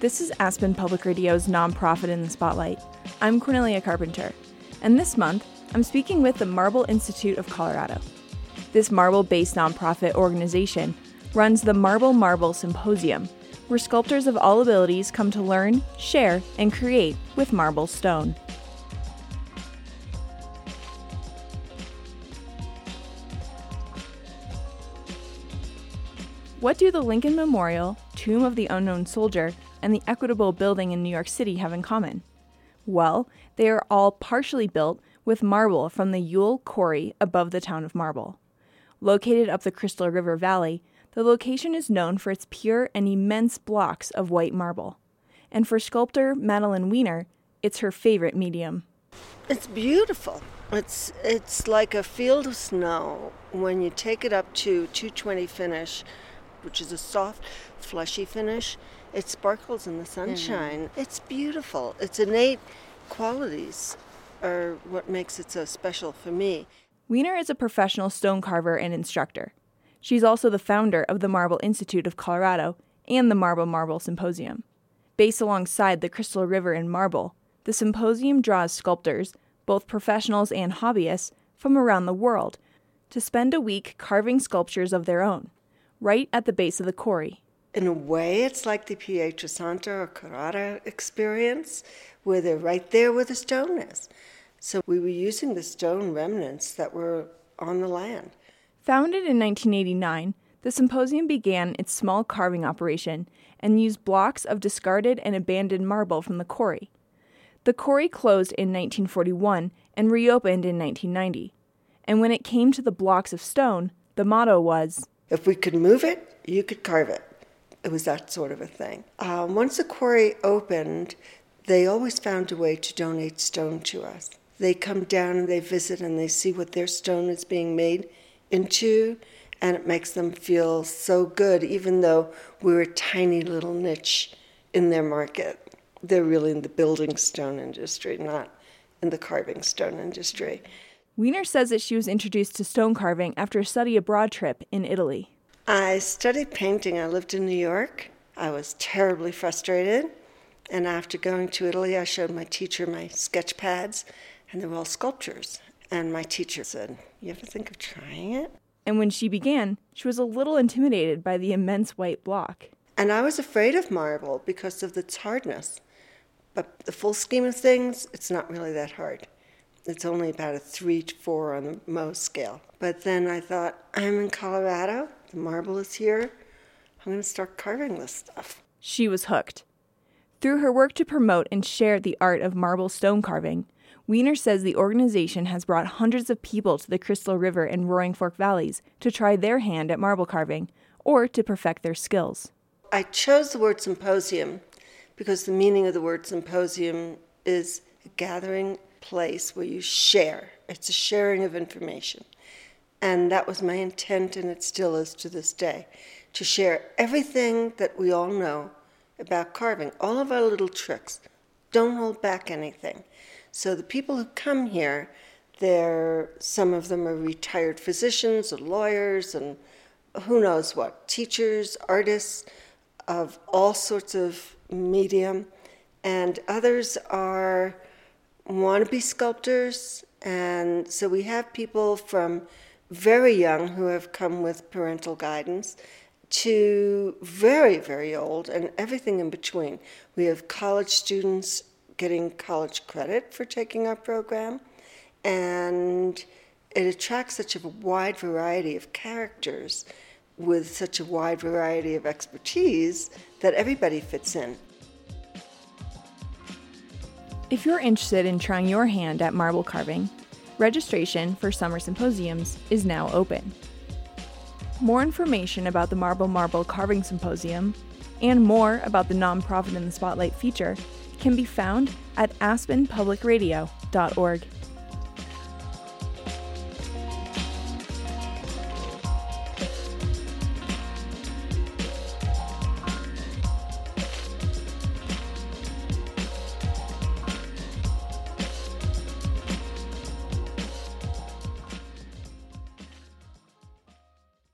This is Aspen Public Radio's Nonprofit in the Spotlight. I'm Cornelia Carpenter, and this month, I'm speaking with the Marble Institute of Colorado. This marble-based nonprofit organization runs the Marble Marble Symposium, where sculptors of all abilities come to learn, share, and create with marble stone. What do the Lincoln Memorial, Tomb of the Unknown Soldier, and the Equitable Building in New York City have in common? Well, they are all partially built with marble from the Yule Quarry above the town of Marble. Located up the Crystal River Valley, the location is known for its pure and immense blocks of white marble. And for sculptor Madeleine Wiener, it's her favorite medium. It's beautiful. It's like a field of snow when you take it up to 220 finish, which is a soft, fleshy finish. It sparkles in the sunshine. Mm-hmm. It's beautiful. Its innate qualities are what makes it so special for me. Wiener is a professional stone carver and instructor. She's also the founder of the Marble Institute of Colorado and the Marble Marble Symposium. Based alongside the Crystal River in Marble, the symposium draws sculptors, both professionals and hobbyists, from around the world to spend a week carving sculptures of their own, right at the base of the quarry. In a way, it's like the Pietrasanta or Carrara experience, where they're right there where the stone is. So we were using the stone remnants that were on the land. Founded in 1989, the symposium began its small carving operation and used blocks of discarded and abandoned marble from the quarry. The quarry closed in 1941 and reopened in 1990. And when it came to the blocks of stone, the motto was, "If we could move it, you could carve it." It was that sort of a thing. Once the quarry opened, they always found a way to donate stone to us. They come down and they visit and they see what their stone is being made into, and it makes them feel so good, even though we're a tiny little niche in their market. They're really in the building stone industry, not in the carving stone industry. Wiener says that she was introduced to stone carving after a study abroad trip in Italy. I studied painting. I lived in New York. I was terribly frustrated. And after going to Italy, I showed my teacher my sketch pads, and they were all sculptures. And my teacher said, "You ever think of trying it?" And when she began, she was a little intimidated by the immense white block. And I was afraid of marble because of its hardness. But the full scheme of things, it's not really that hard. It's only about a 3 to 4 on the Mohs scale. But then I thought, I'm in Colorado, the marble is here, I'm going to start carving this stuff. She was hooked. Through her work to promote and share the art of marble stone carving, Wiener says the organization has brought hundreds of people to the Crystal River and Roaring Fork Valleys to try their hand at marble carving or to perfect their skills. I chose the word symposium because the meaning of the word symposium is a gathering place where you share. It's a sharing of information. And that was my intent, and it still is to this day, to share everything that we all know about carving, all of our little tricks. Don't hold back anything. So the people who come here, some of them are retired physicians and lawyers and who knows what, teachers, artists of all sorts of medium, and others are wannabe sculptors, and so we have people from very young who have come with parental guidance to very, very old and everything in between. We have college students getting college credit for taking our program, and it attracts such a wide variety of characters with such a wide variety of expertise that everybody fits in. If you're interested in trying your hand at marble carving, registration for summer symposiums is now open. More information about the Marble Marble Carving Symposium and more about the Nonprofit in the Spotlight feature can be found at aspenpublicradio.org.